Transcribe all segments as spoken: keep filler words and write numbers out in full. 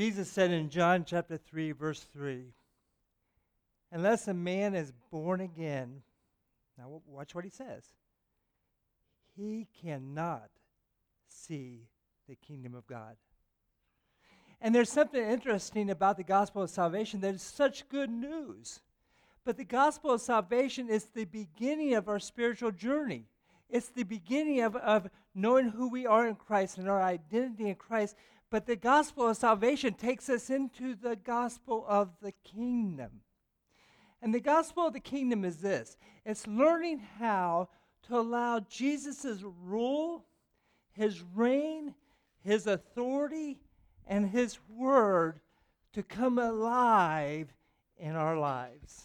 Jesus said in John chapter three, verse three, unless a man is born again, now watch what he says, he cannot see the kingdom of God. And there's something interesting about the gospel of salvation that is such good news. But the gospel of salvation is the beginning of our spiritual journey. It's the beginning of, of knowing who we are in Christ and our identity in Christ. But the gospel of salvation takes us into the gospel of the kingdom. And the gospel of the kingdom is this. It's learning how to allow Jesus' rule, his reign, his authority, and his word to come alive in our lives.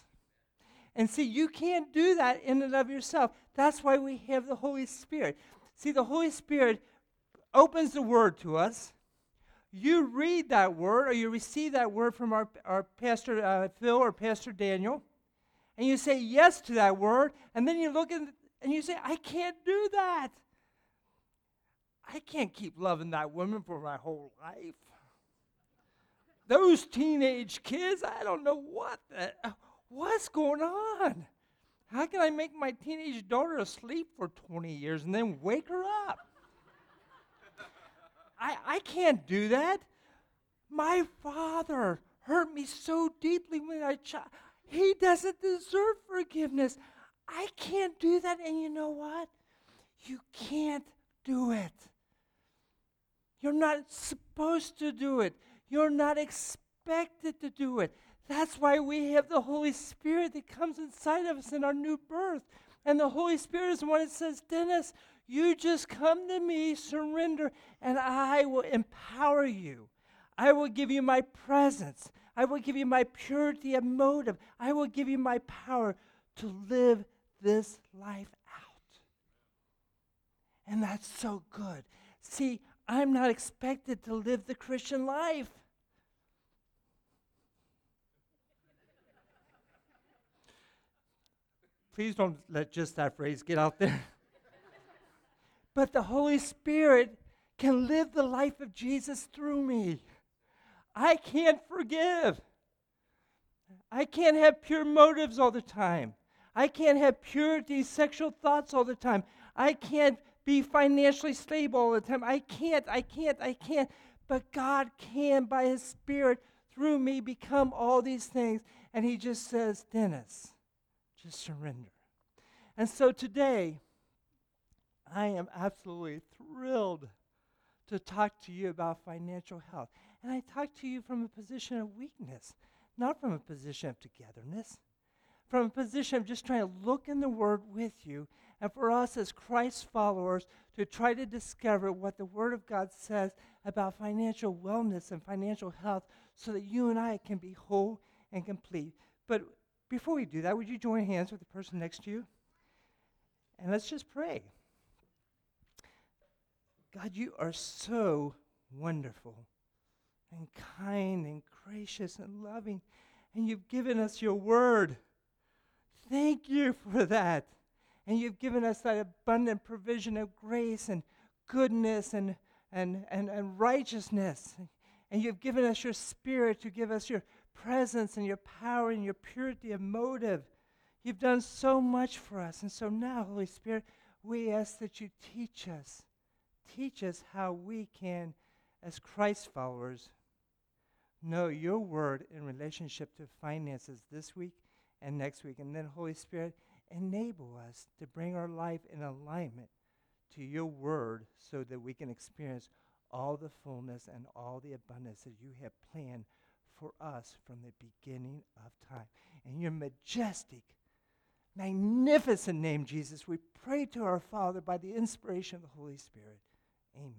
And see, you can't do that in and of yourself. That's why we have the Holy Spirit. See, the Holy Spirit opens the word to us. You read that word, or you receive that word from our, our Pastor uh, Phil or Pastor Daniel, and you say yes to that word, and then you look at and you say, I can't do that. I can't keep loving that woman for my whole life. Those teenage kids, I don't know what the, what's going on. How can I make my teenage daughter asleep for twenty years and then wake her up? I, I can't do that. My father hurt me so deeply when I child. He doesn't deserve forgiveness. I can't do that. And you know what? You can't do it. You're not supposed to do it. You're not expected to do it. That's why we have the Holy Spirit that comes inside of us in our new birth. And the Holy Spirit is the one that says, Dennis, you just come to me, surrender, and I will empower you. I will give you my presence. I will give you my purity of motive. I will give you my power to live this life out. And that's so good. See, I'm not expected to live the Christian life. Please don't let just that phrase get out there. But the Holy Spirit can live the life of Jesus through me. I can't forgive. I can't have pure motives all the time. I can't have purity, sexual thoughts all the time. I can't be financially stable all the time. I can't, I can't, I can't. But God can, by his Spirit, through me, become all these things. And he just says, Dennis, just surrender. And so today, I am absolutely thrilled to talk to you about financial health. And I talk to you from a position of weakness, not from a position of togetherness, from a position of just trying to look in the Word with you, and for us as Christ followers to try to discover what the Word of God says about financial wellness and financial health so that you and I can be whole and complete. But before we do that, would you join hands with the person next to you? And let's just pray. God, you are so wonderful and kind and gracious and loving, and you've given us your word. Thank you for that. And you've given us that abundant provision of grace and goodness and, and, and, and righteousness. And you've given us your Spirit to give us your presence and your power and your purity of motive. You've done so much for us. And so now, Holy Spirit, we ask that you teach us. Teach us how we can, as Christ followers, know your word in relationship to finances this week and next week. And then, Holy Spirit, enable us to bring our life in alignment to your word so that we can experience all the fullness and all the abundance that you have planned for us from the beginning of time. In your majestic, magnificent name, Jesus, we pray to our Father by the inspiration of the Holy Spirit. Amen.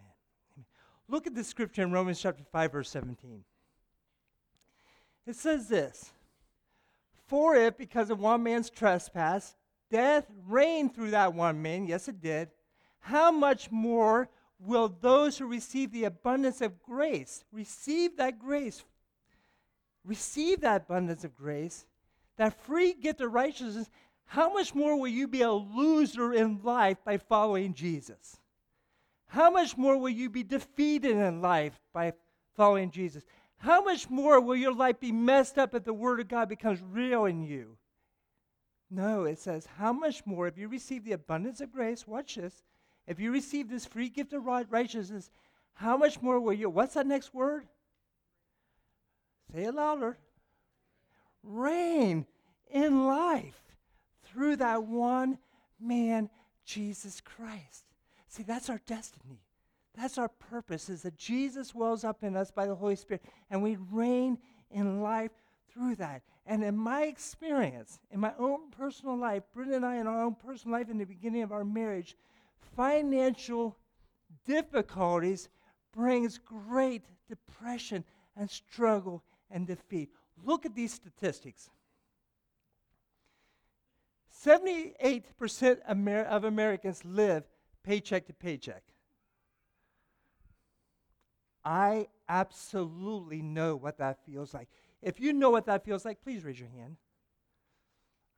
Amen. Look at the scripture in Romans chapter five, verse seventeen. It says this, for if, because of one man's trespass, death reigned through that one man, yes it did, how much more will those who receive the abundance of grace, receive that grace, receive that abundance of grace, that free gift of righteousness, how much more will you be a loser in life by following Jesus? How much more will you be defeated in life by following Jesus? how much more will your life be messed up if the Word of God becomes real in you? No, it says, how much more if you receive the abundance of grace, watch this, if you receive this free gift of righteousness, how much more will you, what's that next word? Say it louder. Reign in life through that one man, Jesus Christ. See, that's our destiny. That's our purpose, is that Jesus wells up in us by the Holy Spirit, and we reign in life through that. And in my experience, in my own personal life, Brenda and I, in our own personal life, in the beginning of our marriage, financial difficulties brings great depression and struggle and defeat. Look at these statistics. seventy-eight percent Amer- of Americans live paycheck to paycheck. I absolutely know what that feels like. If you know what that feels like, please raise your hand.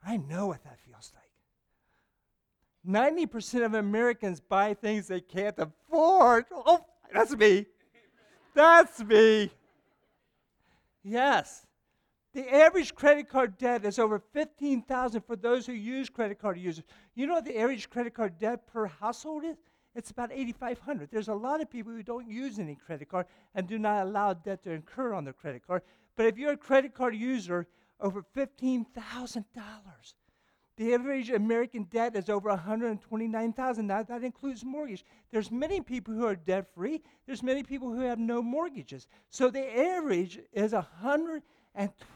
I know what that feels like. ninety percent of Americans buy things they can't afford. Oh, that's me. That's me. Yes. The average credit card debt is over fifteen thousand dollars for those who use credit card users. You know what the average credit card debt per household is? It's about eight thousand five hundred dollars. There's a lot of people who don't use any credit card and do not allow debt to incur on their credit card. But if you're a credit card user, over fifteen thousand dollars. The average American debt is over one hundred twenty-nine thousand dollars. Now that includes mortgage. There's many people who are debt-free. There's many people who have no mortgages. So the average is one hundred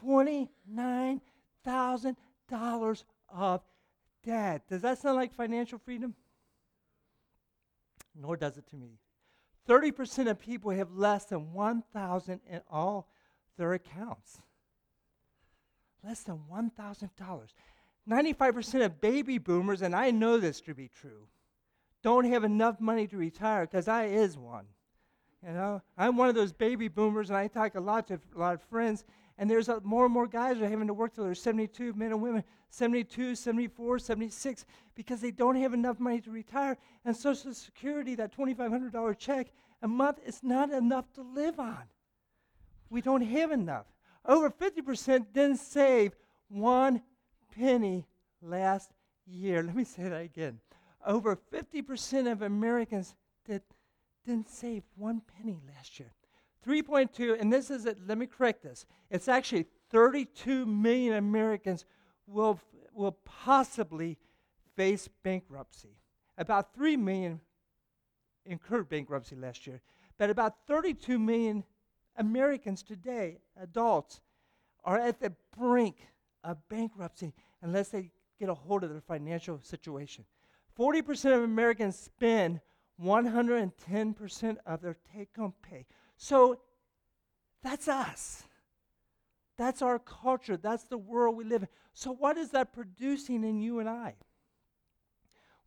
twenty-nine thousand dollars of debt. Does that sound like financial freedom? Nor does it to me. thirty percent of people have less than one thousand dollars in all their accounts. Less than one thousand dollars. ninety-five percent of baby boomers, and I know this to be true, don't have enough money to retire, because I is one. You know, I'm one of those baby boomers, and I talk a lot to a lot of friends, and there's a, more and more guys are having to work till they're seventy-two, men and women, seventy-two, seventy-four, seventy-six, because they don't have enough money to retire, and Social Security, that twenty-five hundred dollars check a month, is not enough to live on. We don't have enough. Over fifty percent didn't save one penny last year. Let me say that again. Over fifty percent of Americans did, didn't save one penny last year. three point two, and this is it, let me correct this. It's actually thirty-two million Americans will will possibly face bankruptcy. About three million incurred bankruptcy last year, but about thirty-two million Americans today, adults, are at the brink of bankruptcy unless they get a hold of their financial situation. forty percent of Americans spend one hundred ten percent of their take-home pay. So that's us. That's our culture. That's the world we live in. So what is that producing in you and I?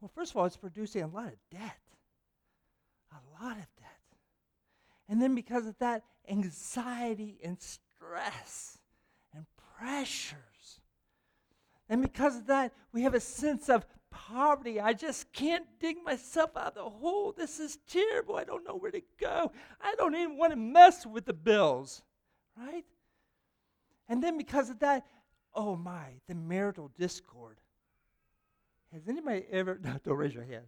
Well, first of all, it's producing a lot of debt. A lot of debt. And then because of that, anxiety and stress and pressures. And because of that, we have a sense of poverty. I just can't dig myself out of the hole. This is terrible. I don't know where to go. I don't even want to mess with the bills, right? And then because of that, oh my, the marital discord. Has anybody ever, no, don't raise your hand.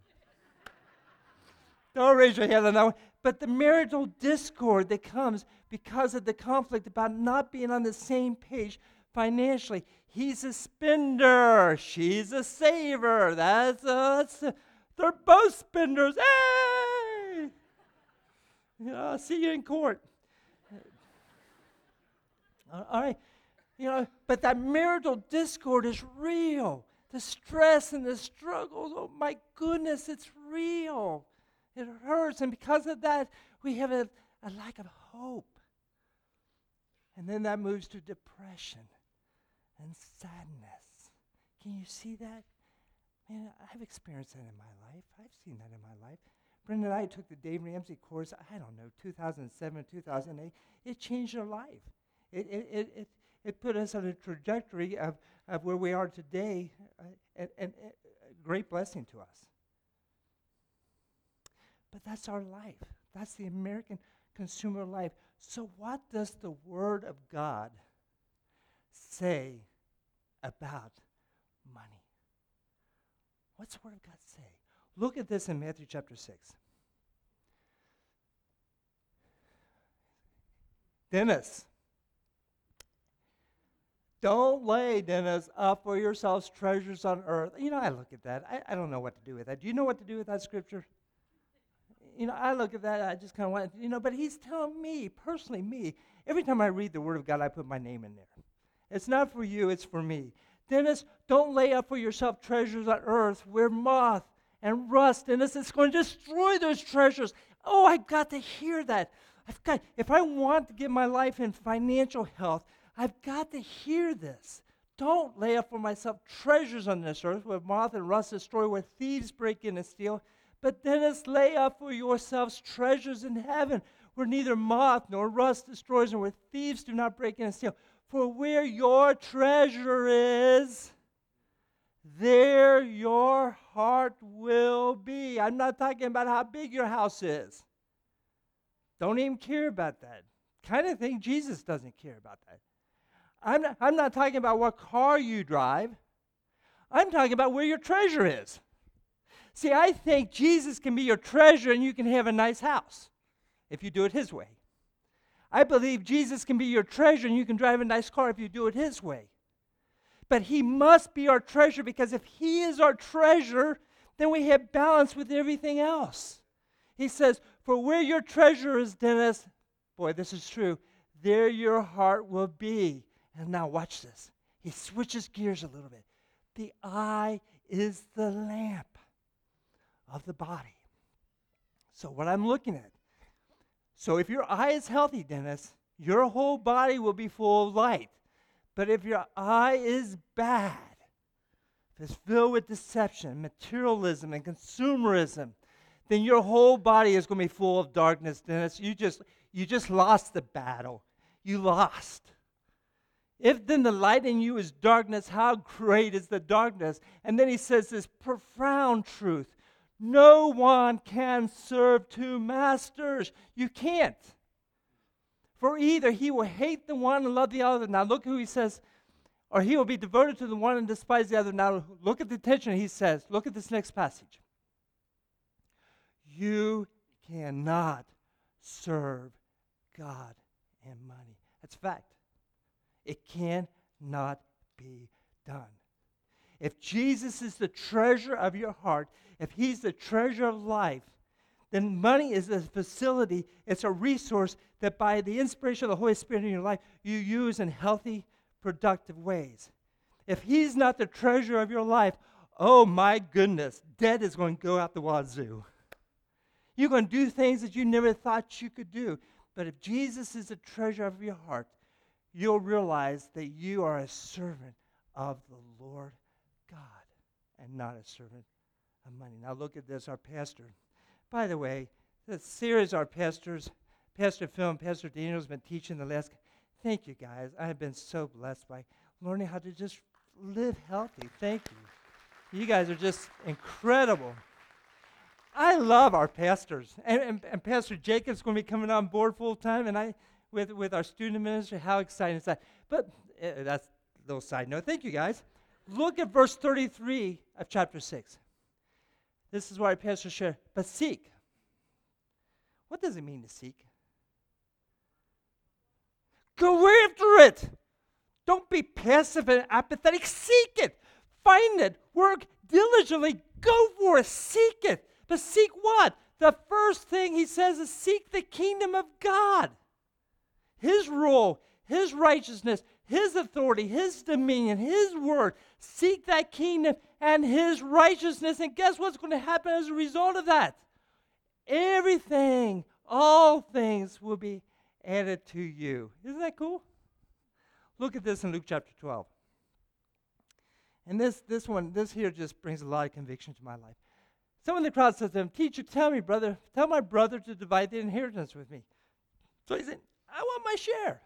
Don't raise your hand on that one. But the marital discord that comes because of the conflict about not being on the same page financially. He's a spender. She's a saver. That's, uh, that's uh, they're both spenders. Hey! You know, I'll see you in court. uh, all right. You know, but that marital discord is real. The stress and the struggles, oh my goodness, it's real. It hurts. And because of that, we have a, a lack of hope. And then that moves to depression and sadness. Can you see that? Man, I've experienced that in my life. I've seen that in my life. Brenda and I took the Dave Ramsey course, I don't know, two thousand seven, two thousand eight. It changed our life. It it it it, it put us on a trajectory of, of where we are today, uh, and, and uh, a great blessing to us. But that's our life. That's the American consumer life. So what does the Word of God say about money? What's the Word of God say? Look at this in Matthew chapter six. Dennis. Don't lay, Dennis, up for yourselves treasures on earth. You know, I look at that. I, I don't know what to do with that. Do you know what to do with that scripture? You know, I look at that. I just kind of want, you know, but he's telling me, personally me, every time I read the Word of God, I put my name in there. It's not for you. It's for me. Dennis, don't lay up for yourself treasures on earth where moth and rust, Dennis, it's going to destroy those treasures. Oh, I've got to hear that. I've got, if I want to get my life in financial health, I've got to hear this. Don't lay up for myself treasures on this earth where moth and rust destroy, where thieves break in and steal. But Dennis, lay up for yourselves treasures in heaven where neither moth nor rust destroys and where thieves do not break in and steal. For where your treasure is, there your heart will be. I'm not talking about how big your house is. Don't even care about that. Kind of thing, Jesus doesn't care about that. I'm not, I'm not talking about what car you drive. I'm talking about where your treasure is. See, I think Jesus can be your treasure and you can have a nice house if you do it his way. I believe Jesus can be your treasure and you can drive a nice car if you do it his way. But he must be our treasure, because if he is our treasure, then we have balance with everything else. He says, for where your treasure is, Dennis, boy, this is true, there your heart will be. And now watch this. He switches gears a little bit. The eye is the lamp of the body. So what I'm looking at, so if your eye is healthy, Dennis, your whole body will be full of light. But if your eye is bad, if it's filled with deception, materialism, and consumerism, then your whole body is going to be full of darkness, Dennis. You just, you just lost the battle. You lost. If then the light in you is darkness, how great is the darkness? And then he says this profound truth. No one can serve two masters. You can't. For either he will hate the one and love the other. Now look who he says. Or he will be devoted to the one and despise the other. Now look at the tension he says. Look at this next passage. You cannot serve God and money. That's a fact. It cannot be done. If Jesus is the treasure of your heart, if he's the treasure of life, then money is a facility, it's a resource that by the inspiration of the Holy Spirit in your life, you use in healthy, productive ways. If he's not the treasure of your life, oh my goodness, debt is going to go out the wazoo. You're going to do things that you never thought you could do. But if Jesus is the treasure of your heart, you'll realize that you are a servant of the Lord God and not a servant of money. Now look at this, our pastor. By the way, the series our pastors, Pastor Phil and Pastor Daniel, has been teaching the last. Thank you, guys. I have been so blessed by learning how to just live healthy. Thank you. You guys are just incredible. I love our pastors. And, and, and Pastor Jacob's going to be coming on board full time, and I with, with our student ministry. How exciting is that? But uh, that's a little side note. Thank you, guys. Look at verse thirty-three of chapter six. This is why pastors share. But seek. What does it mean to seek? Go after it. Don't be passive and apathetic. Seek it. Find it. Work diligently. Go for it. Seek it. But seek what? The first thing he says is seek the kingdom of God. His rule, his righteousness, his authority, his dominion, his word. Seek that kingdom and his righteousness. And guess what's going to happen as a result of that? Everything, all things will be added to you. Isn't that cool? Look at this in Luke chapter twelve. And this this one, this here just brings a lot of conviction to my life. Someone in the crowd says to him, "Teacher, tell me, brother, tell my brother to divide the inheritance with me." So he said, "I want my share."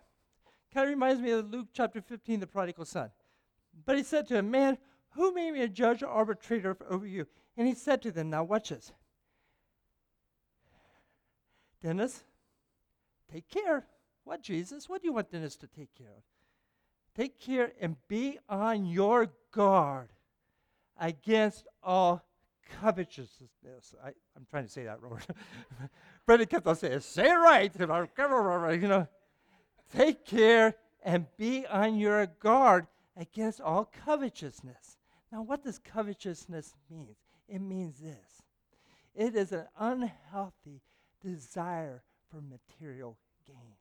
Kind of reminds me of Luke chapter fifteen, the prodigal son. But he said to him, "Man, who made me a judge or arbitrator over you?" And he said to them, now watch this. Dennis, Take care. What, Jesus? What do you want us to take care of? Take care and be on your guard against all covetousness. I, I'm trying to say that wrong. Brenda kept on saying, say it right. You know, take care and be on your guard against all covetousness. Now, what does covetousness mean? It means this. It is an unhealthy desire for material gain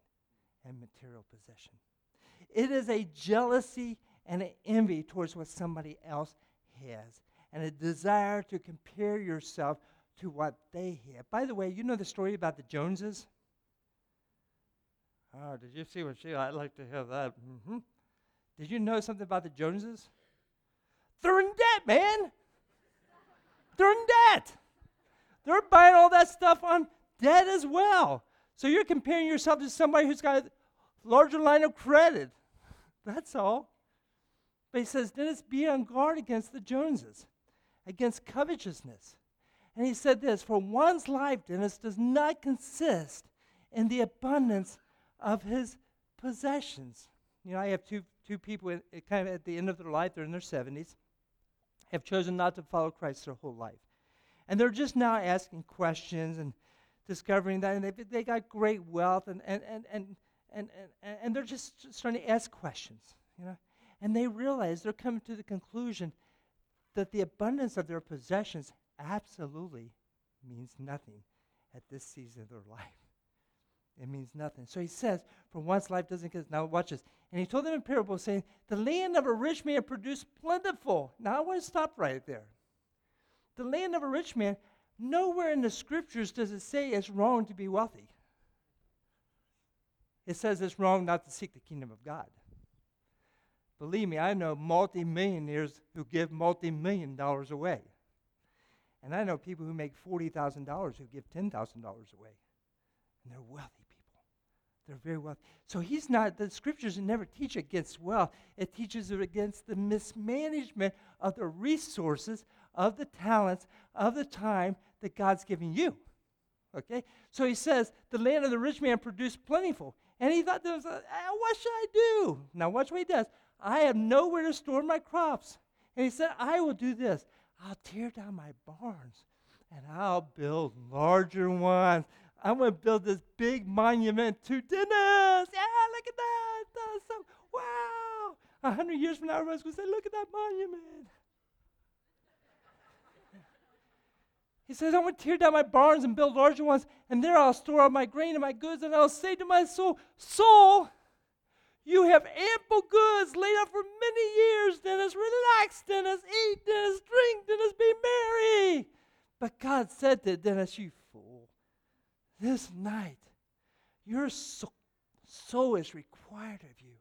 and material possession. It is a jealousy and an envy towards what somebody else has, and a desire to compare yourself to what they have. By the way, you know the story about the Joneses? Oh, did you see what she, I'd like to hear that. Mm-hmm. Did you know something about the Joneses? They're in debt, man. They're in debt. They're buying all that stuff on debt as well. So you're comparing yourself to somebody who's got a larger line of credit. That's all. But he says, then it's be on guard against the Joneses, against covetousness. And he said this, for one's life, Dennis, does not consist in the abundance of his possessions. You know, I have two two people in, uh, kind of at the end of their life, they're in their seventies, have chosen not to follow Christ their whole life. And they're just now asking questions and discovering that, and they they got great wealth, and and and and and, and, and they're just starting to ask questions, you know. And they realize they're coming to the conclusion that the abundance of their possessions absolutely means nothing at this season of their life. It means nothing. So he says, for once life doesn't get, now watch this. And he told them a parable saying, the land of a rich man produced plentiful. Now I want to stop right there. The land of a rich man, nowhere in the scriptures does it say it's wrong to be wealthy. It says it's wrong not to seek the kingdom of God. Believe me, I know multi-millionaires who give multi-million dollars away. And I know people who make forty thousand dollars who give ten thousand dollars away. And they're wealthy people. They're very wealthy. So he's not, the scriptures never teach against wealth. It teaches against the mismanagement of the resources, of the talents, of the time that God's given you. Okay? So he says, the land of the rich man produced plentiful. And he thought, there was a, what should I do? Now watch what he does. I have nowhere to store my crops. And he said, I will do this. I'll tear down my barns, and I'll build larger ones. I'm going to build this big monument to Dennis. Yeah, look at that. That's so, wow. A hundred years from now, everybody's going to say, look at that monument. He says, I'm going to tear down my barns and build larger ones, and there I'll store all my grain and my goods, and I'll say to my soul, soul, you have ample goods laid up for many years, Dennis. Relax, Dennis. Eat, Dennis. Drink, Dennis. Be merry. But God said to Dennis, you fool, this night your soul, soul is required of you,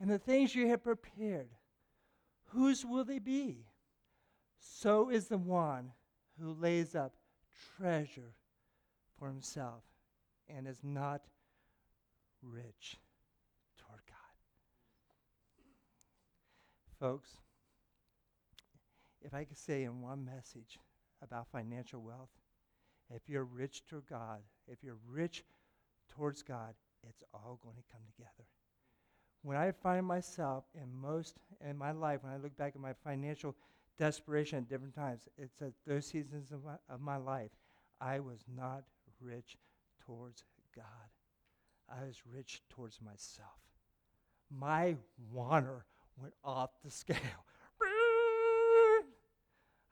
and the things you have prepared, whose will they be? So is the one who lays up treasure for himself and is not rich. Folks, if I could say in one message about financial wealth, if you're rich to God, if you're rich towards God, it's all going to come together. When I find myself in most in my life, when I look back at my financial desperation at different times, it's at those seasons of my, of my life, I was not rich towards God. I was rich towards myself. My wanter went off the scale.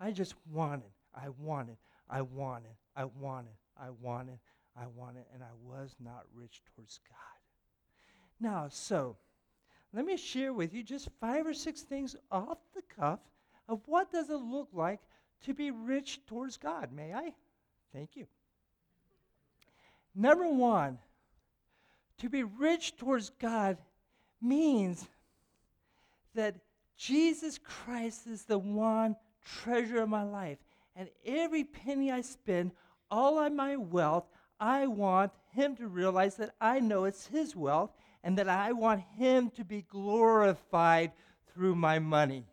I just wanted, I wanted, I wanted, I wanted, I wanted, I wanted, and I was not rich towards God. Now, so, let me share with you just five or six things off the cuff of what does it look like to be rich towards God. May I? Thank you. Number one, to be rich towards God means that Jesus Christ is the one treasure of my life. And every penny I spend, all of my wealth, I want him to realize that I know it's his wealth and that I want him to be glorified through my money.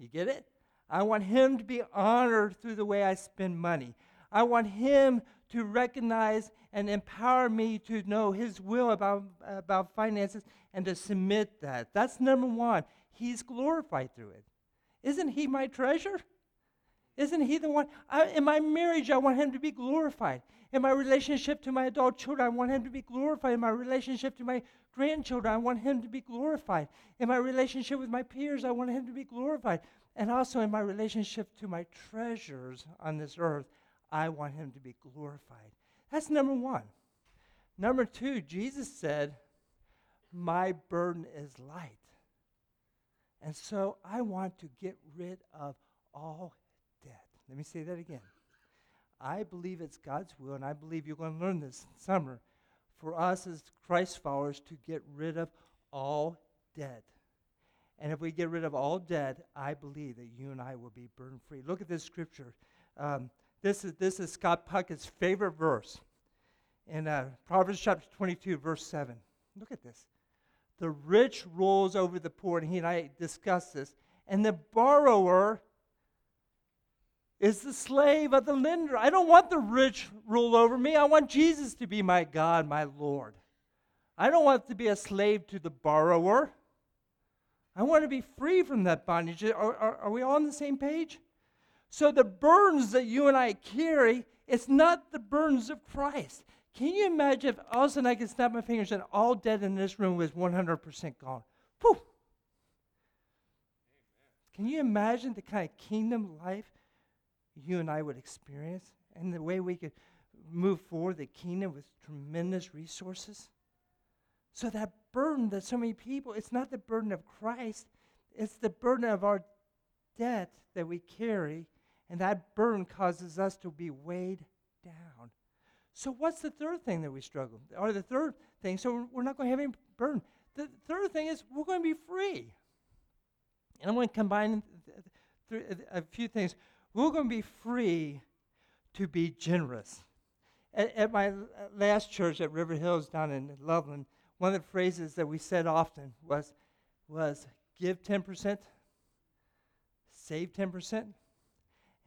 You get it? I want him to be honored through the way I spend money. I want him to recognize and empower me to know his will about, about finances and to submit that. That's number one. He's glorified through it. Isn't he my treasure? Isn't he the one? I, in my marriage, I want him to be glorified. In my relationship to my adult children, I want him to be glorified. In my relationship to my grandchildren, I want him to be glorified. In my relationship with my peers, I want him to be glorified. And also in my relationship to my treasures on this earth, I want him to be glorified. That's number one. Number two, Jesus said, my burden is light. And so I want to get rid of all debt. Let me say that again. I believe it's God's will, and I believe you're going to learn this summer, for us as Christ followers to get rid of all debt. And if we get rid of all debt, I believe that you and I will be burden free. Look at this scripture. Um, This is this is Scott Puckett's favorite verse in uh, Proverbs chapter twenty-two, verse seven. Look at this. The rich rules over the poor, and he and I discussed this. And the borrower is the slave of the lender. I don't want the rich rule over me. I want Jesus to be my God, my Lord. I don't want to be a slave to the borrower. I want to be free from that bondage. Are, are, are we all on the same page? So the burdens that you and I carry, it's not the burdens of Christ. Can you imagine if all of a sudden I could snap my fingers and all debt in this room was one hundred percent gone? Whew. Can you imagine the kind of kingdom life you and I would experience and the way we could move forward the kingdom with tremendous resources? So that burden that so many people, it's not the burden of Christ, it's the burden of our debt that we carry. And that burden causes us to be weighed down. So what's the third thing that we struggle with? Or the third thing, so we're not going to have any burden. The third thing is we're going to be free. And I'm going to combine th- th- a few things. We're going to be free to be generous. At, at my last church at River Hills down in Loveland, one of the phrases that we said often was, was give ten percent, save ten percent,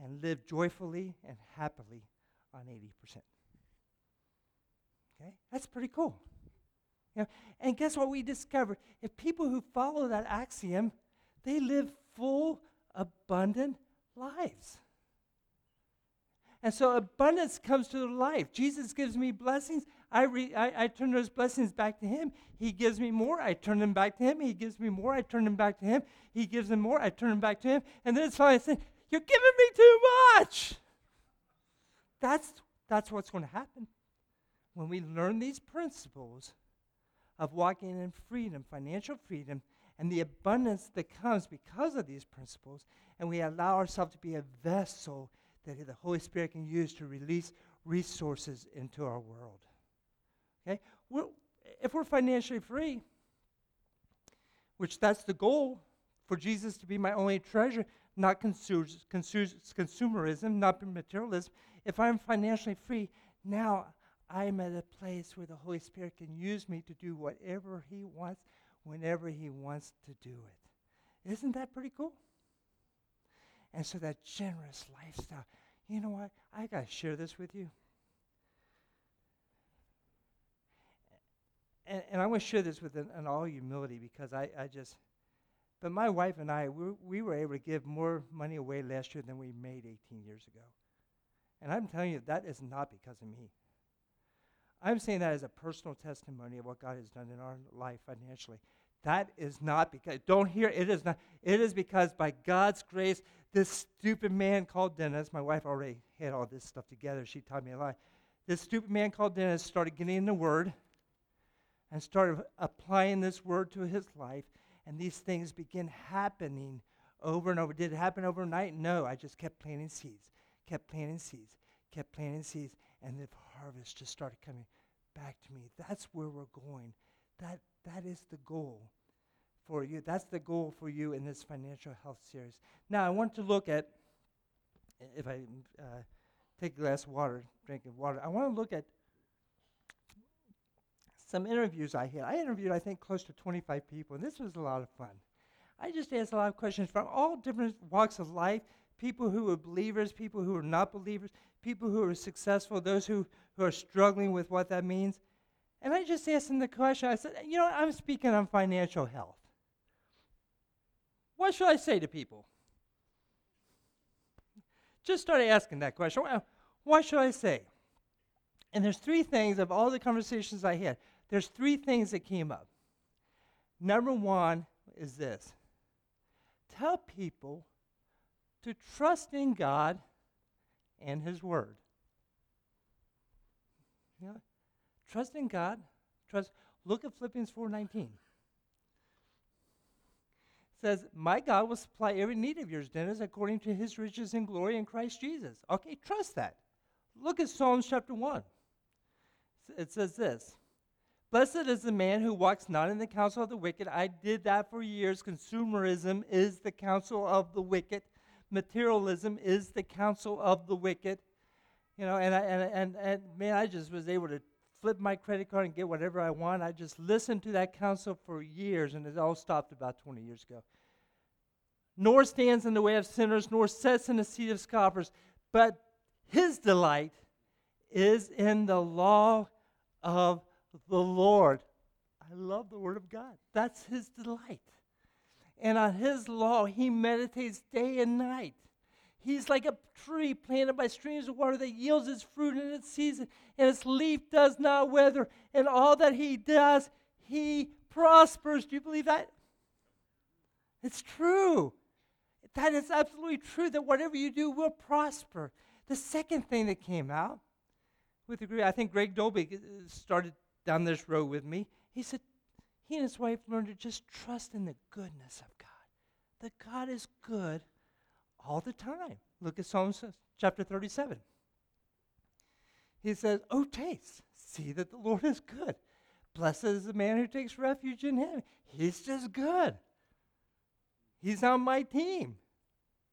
and live joyfully and happily on eighty percent. Okay? That's pretty cool. You know, and guess what we discovered? If people who follow that axiom, they live full, abundant lives. And so abundance comes to their life. Jesus gives me blessings. I, re- I I turn those blessings back to him. He gives me more. I turn them back to him. He gives me more. I turn them back to him. He gives them more. I turn them back to him. And then it's finally saying, you're giving me too much. That's, that's what's going to happen when we learn these principles of walking in freedom, financial freedom, and the abundance that comes because of these principles, and we allow ourselves to be a vessel that the Holy Spirit can use to release resources into our world. Okay? We're, if we're financially free, which that's the goal, for Jesus to be my only treasure, not consumers, consumers, consumerism, not materialism. If I'm financially free, now I'm at a place where the Holy Spirit can use me to do whatever he wants, whenever he wants to do it. Isn't that pretty cool? And so that generous lifestyle. You know what? I got to share this with you. And, and I want to share this with an, an all humility because I, I just... But my wife and I, we, we were able to give more money away last year than we made eighteen years ago. And I'm telling you, that is not because of me. I'm saying that as a personal testimony of what God has done in our life financially. That is not because, don't hear, it is not. It is because by God's grace, this stupid man called Dennis, my wife already had all this stuff together, she taught me a lot. This stupid man called Dennis started getting in the Word and started applying this Word to his life. And these things begin happening over and over. Did it happen overnight? No, I just kept planting seeds, kept planting seeds, kept planting seeds, and the harvest just started coming back to me. That's where we're going. That that is the goal for you. That's the goal for you in this financial health series. Now I want to look at, if I uh, take a glass of water, drink of water, I want to look at some interviews I had. I interviewed, I think, close to twenty-five people, and this was a lot of fun. I just asked a lot of questions from all different walks of life, people who were believers, people who were not believers, people who are successful, those who, who are struggling with what that means. And I just asked them the question. I said, you know, I'm speaking on financial health. What should I say to people? Just started asking that question. What should I say? And there's three things of all the conversations I had. There's three things that came up. Number one is this. Tell people to trust in God and His Word. You know, trust in God. Trust. Look at Philippians four nineteen. It says, my God will supply every need of yours, Dennis, according to His riches and glory in Christ Jesus. Okay, trust that. Look at Psalms chapter one. It says this. Blessed is the man who walks not in the counsel of the wicked. I did that for years. Consumerism is the counsel of the wicked. Materialism is the counsel of the wicked. You know, and I, and and and man, I just was able to flip my credit card and get whatever I want. I just listened to that counsel for years, and it all stopped about twenty years ago. Nor stands in the way of sinners, nor sits in the seat of scoffers, but his delight is in the law of the Lord. I love the Word of God. That's His delight. And on His law, He meditates day and night. He's like a tree planted by streams of water that yields its fruit in its season, and its leaf does not wither. And all that He does, He prospers. Do you believe that? It's true. That is absolutely true, that whatever you do will prosper. The second thing that came out, with the, I think Greg Dolby started down this road with me, he said he and his wife learned to just trust in the goodness of God, that God is good all the time. Look at Psalms chapter thirty-seven. He says, oh, taste, see that the Lord is good. Blessed is the man who takes refuge in Him. He's just good. He's on my team.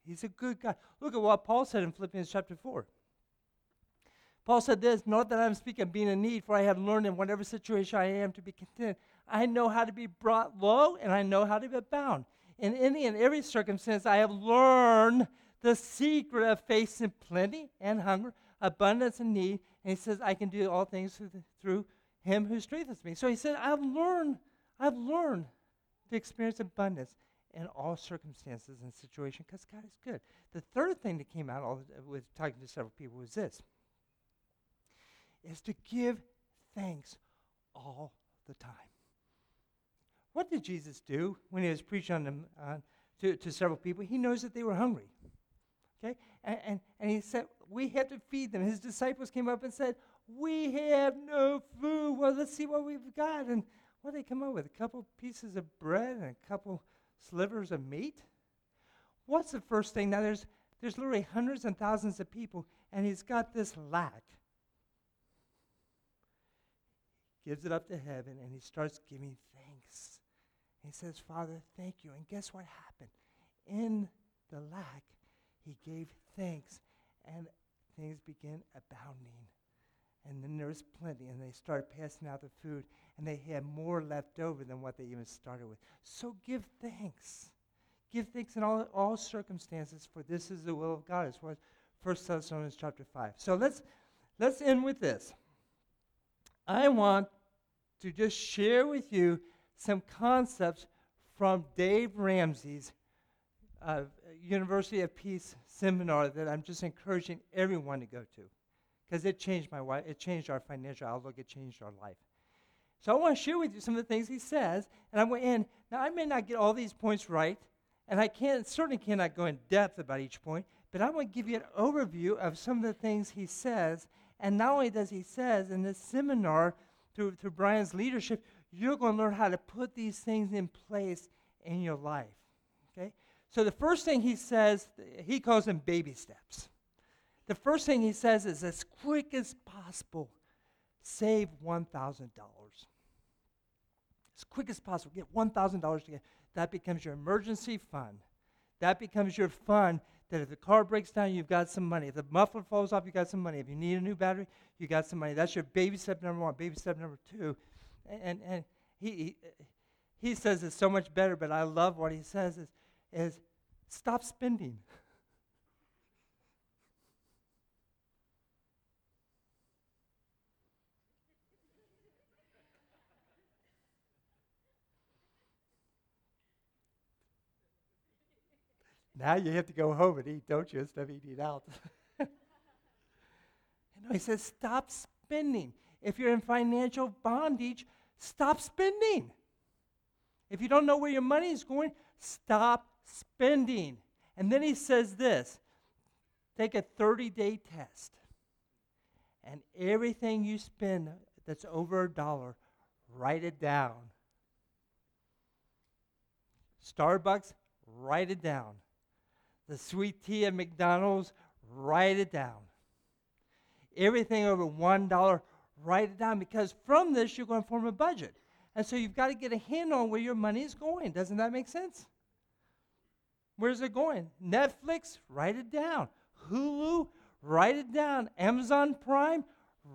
He's a good God. Look at what Paul said in Philippians chapter four. Paul said this, not that I'm speaking of being in need, for I have learned in whatever situation I am to be content. I know how to be brought low, and I know how to be abound. In any and every circumstance, I have learned the secret of facing plenty and hunger, abundance and need. And he says, I can do all things through, the, through Him who strengthens me. So he said, I've learned, I've learned to experience abundance in all circumstances and situations, because God is good. The third thing that came out all the, with talking to several people was this. Is to give thanks all the time. What did Jesus do when He was preaching on them, uh, to, to several people? He knows that they were hungry, okay? And, and, and He said, we have to feed them. His disciples came up and said, we have no food. Well, let's see what we've got. And what did they come up with? A couple pieces of bread and a couple slivers of meat? What's the first thing? Now, there's, there's literally hundreds and thousands of people, and He's got this lack. Gives it up to heaven, and He starts giving thanks. He says, Father, thank You. And guess what happened? In the lack, He gave thanks, and things began abounding. And then there was plenty, and they started passing out the food, and they had more left over than what they even started with. So give thanks. Give thanks in all, all circumstances, for this is the will of God. It's what First Thessalonians chapter five. So let's let's end with this. I want to just share with you some concepts from Dave Ramsey's uh, University of Peace seminar that I'm just encouraging everyone to go to, because it changed my life. It changed our financial outlook. It changed our life. So I want to share with you some of the things he says, and I'm going to end. Now, I may not get all these points right, and I can't certainly cannot go in depth about each point, but I want to give you an overview of some of the things he says. And not only does he says in this seminar, through, through Brian's leadership, you're going to learn how to put these things in place in your life. Okay? So the first thing he says, he calls them baby steps. The first thing he says is, as quick as possible, save one thousand dollars. As quick as possible, get one thousand dollars together. That becomes your emergency fund. That becomes your fund that if the car breaks down, you've got some money. If the muffler falls off, you've got some money. If you need a new battery, you got some money. That's your baby step number one. Baby step number two. And, and, and he, he he says it's so much better, but I love what he says is, is stop spending. Now you have to go home and eat, don't you, instead of eating out. And he says, stop spending. If you're in financial bondage, stop spending. If you don't know where your money is going, stop spending. And then he says this, take a thirty-day test. And everything you spend that's over a dollar, write it down. Starbucks, write it down. The sweet tea at McDonald's, write it down. Everything over one dollar, write it down, because from this you're going to form a budget. And so you've got to get a handle on where your money is going. Doesn't that make sense? Where's it going? Netflix, write it down. Hulu, write it down. Amazon Prime,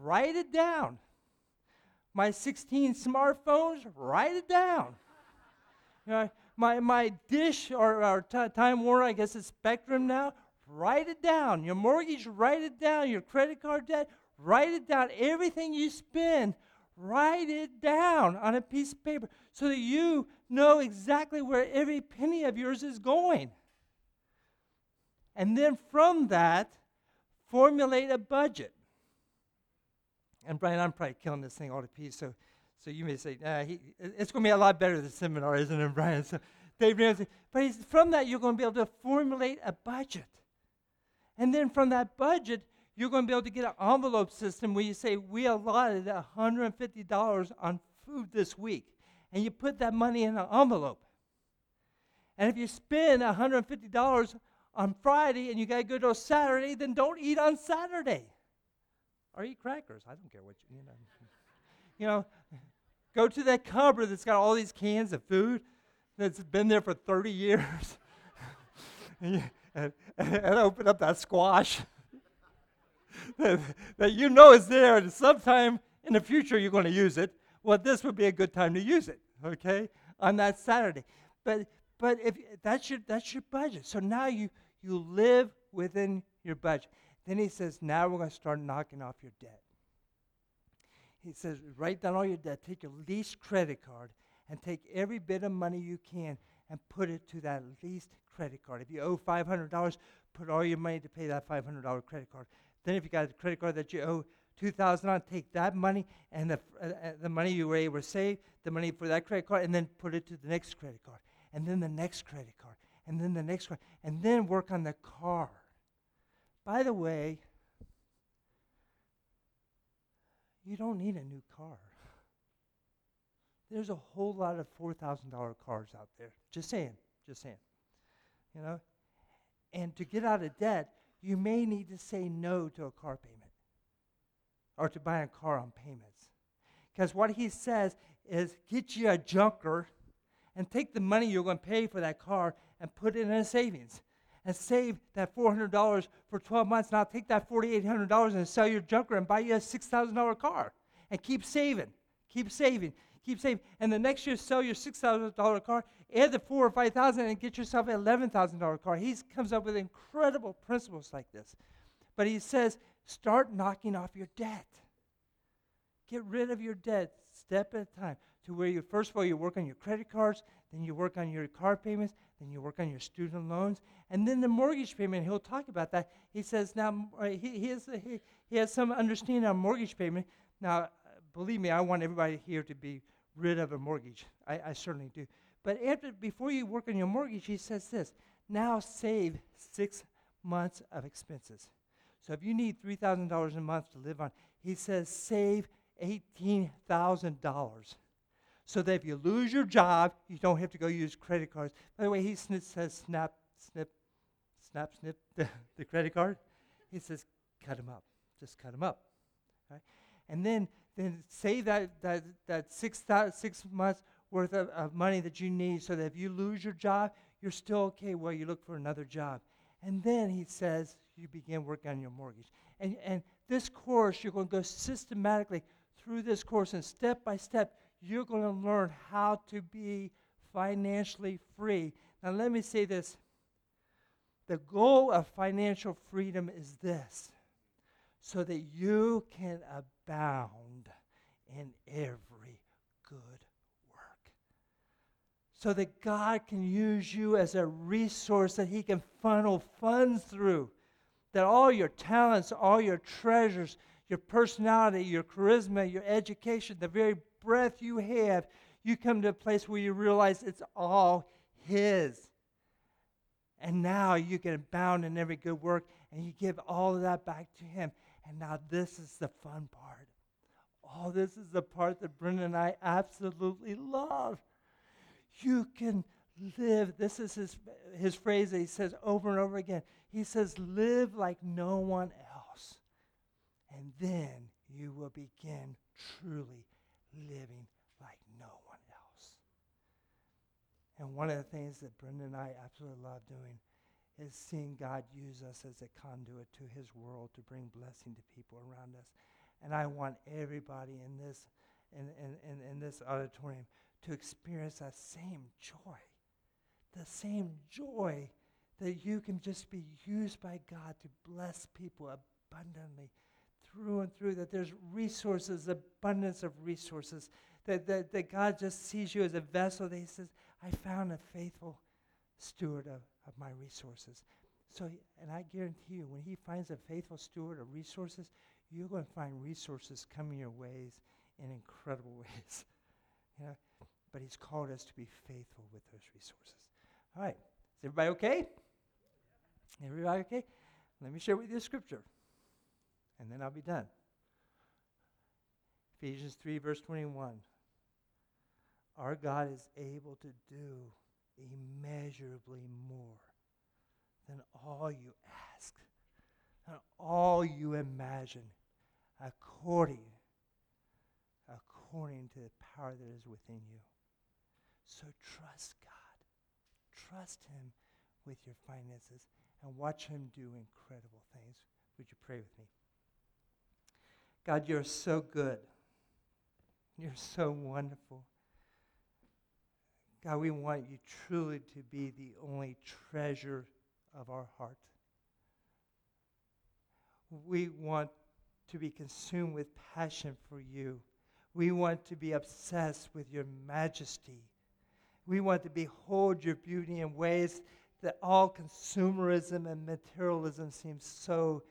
write it down. My sixteen smartphones, write it down. You know, my my dish or, or t- Time Warner, I guess it's Spectrum now, write it down. Your mortgage, write it down. Your credit card debt, write it down. Everything you spend, write it down on a piece of paper so that you know exactly where every penny of yours is going. And then from that, formulate a budget. And Brian, I'm probably killing this thing all to pieces, so so you may say, nah, he, it's going to be a lot better than seminar, isn't it, Brian? So Dave Ramsey, but he's, from that, you're going to be able to formulate a budget. And then from that budget, you're going to be able to get an envelope system where you say, we allotted one hundred fifty dollars on food this week. And you put that money in an envelope. And if you spend one hundred fifty dollars on Friday and you got to go to a Saturday, then don't eat on Saturday. Or eat crackers. I don't care what you, you know. You know, go to that cupboard that's got all these cans of food that's been there for thirty years. and, and, and open up that squash. That, that you know is there, and sometime in the future you're going to use it. Well, this would be a good time to use it, okay, on that Saturday. But but if that's your that's your budget. So now you you live within your budget. Then he says, now we're going to start knocking off your debt. He says, write down all your debt. Take your leased credit card and take every bit of money you can and put it to that leased credit card. If you owe five hundred dollars, put all your money to pay that five hundred dollars credit card. Then if you got a credit card that you owe two thousand dollars on, take that money and the uh, the money you were able to save, the money for that credit card, and then put it to the next credit card, and then the next credit card, and then the next card, and then work on the car. By the way, you don't need a new car. There's a whole lot of four thousand dollars cars out there. Just saying, just saying. You know? And to get out of debt, you may need to say no to a car payment or to buy a car on payments. Because what he says is get you a junker and take the money you're going to pay for that car and put it in a savings and save that four hundred dollars for twelve months. Now take that four thousand eight hundred dollars and sell your junker and buy you a six thousand dollars car and keep saving, keep saving, keep saving. And the next year sell your six thousand dollars car, add the four or five thousand, and get yourself an eleven thousand dollar car. He comes up with incredible principles like this, but he says start knocking off your debt. Get rid of your debt step at a time. To where you first of all you work on your credit cards, then you work on your car payments, then you work on your student loans, and then the mortgage payment. He'll talk about that. He says now uh, he he has, uh, he, he has some understanding on mortgage payment. Now uh, believe me, I want everybody here to be rid of a mortgage. I, I certainly do. But after, before you work on your mortgage, he says this, now save six months of expenses. So if you need three thousand dollars a month to live on, he says save eighteen thousand dollars so that if you lose your job, you don't have to go use credit cards. By the way, he sn- says snap, snip, snap, snip the, the credit card. He says cut them up, just cut them up. Right? And then then save that, that, that six, th- six months worth of, of money that you need so that if you lose your job, you're still okay while you look for another job. And then he says you begin working on your mortgage. And and this course, you're going to go systematically through this course, and step by step, you're going to learn how to be financially free. Now let me say this. The goal of financial freedom is this, so that you can abound in every good. so that God can use you as a resource that he can funnel funds through. That all your talents, all your treasures, your personality, your charisma, your education, the very breath you have, you come to a place where you realize it's all his. And now you can abound in every good work, and you give all of that back to him. And now this is the fun part. Oh, this is the part that Brenda and I absolutely love. You can live. This is his, his phrase that he says over and over again. He says, live like no one else. And then you will begin truly living like no one else. And one of the things that Brenda and I absolutely love doing is seeing God use us as a conduit to his world to bring blessing to people around us. And I want everybody in this in, in, in, in this auditorium to experience that same joy, the same joy that you can just be used by God to bless people abundantly through and through, that there's resources, abundance of resources, that, that, that God just sees you as a vessel that he says, I found a faithful steward of, of my resources. So, and I guarantee you, when he finds a faithful steward of resources, you're going to find resources coming your ways in incredible ways. You know, but he's called us to be faithful with those resources. All right. Is everybody okay? Everybody okay? Let me share with you a scripture, and then I'll be done. Ephesians three, verse twenty-one. Our God is able to do immeasurably more than all you ask, than all you imagine, according according to the power that is within you. So trust God. Trust him with your finances and watch him do incredible things. Would you pray with me? God, you're so good. You're so wonderful. God, we want you truly to be the only treasure of our heart. We want to be consumed with passion for you. We want to be obsessed with your majesty. We want to behold your beauty in ways that all consumerism and materialism seems so,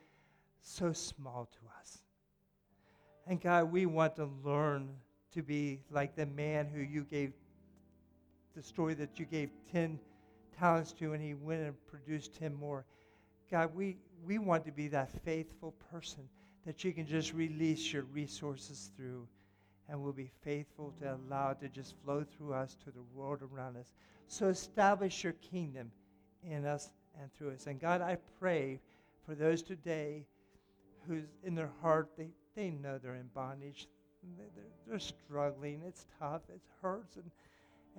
so small to us. And God, we want to learn to be like the man who you gave, the story that you gave ten talents to, and he went and produced ten more. God, we, we want to be that faithful person that you can just release your resources through, and we'll be faithful to allow it to just flow through us to the world around us. So establish your kingdom in us and through us. And God, I pray for those today who's in their heart, they, they know they're in bondage. They're, they're struggling. It's tough. It hurts. And,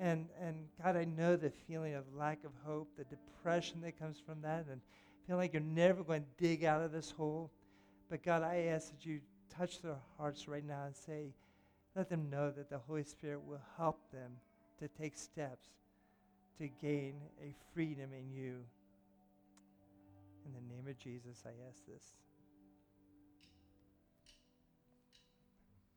and, and God, I know the feeling of lack of hope, the depression that comes from that, and feel like you're never going to dig out of this hole. But God, I ask that you touch their hearts right now and say, let them know that the Holy Spirit will help them to take steps to gain a freedom in you. In the name of Jesus, I ask this.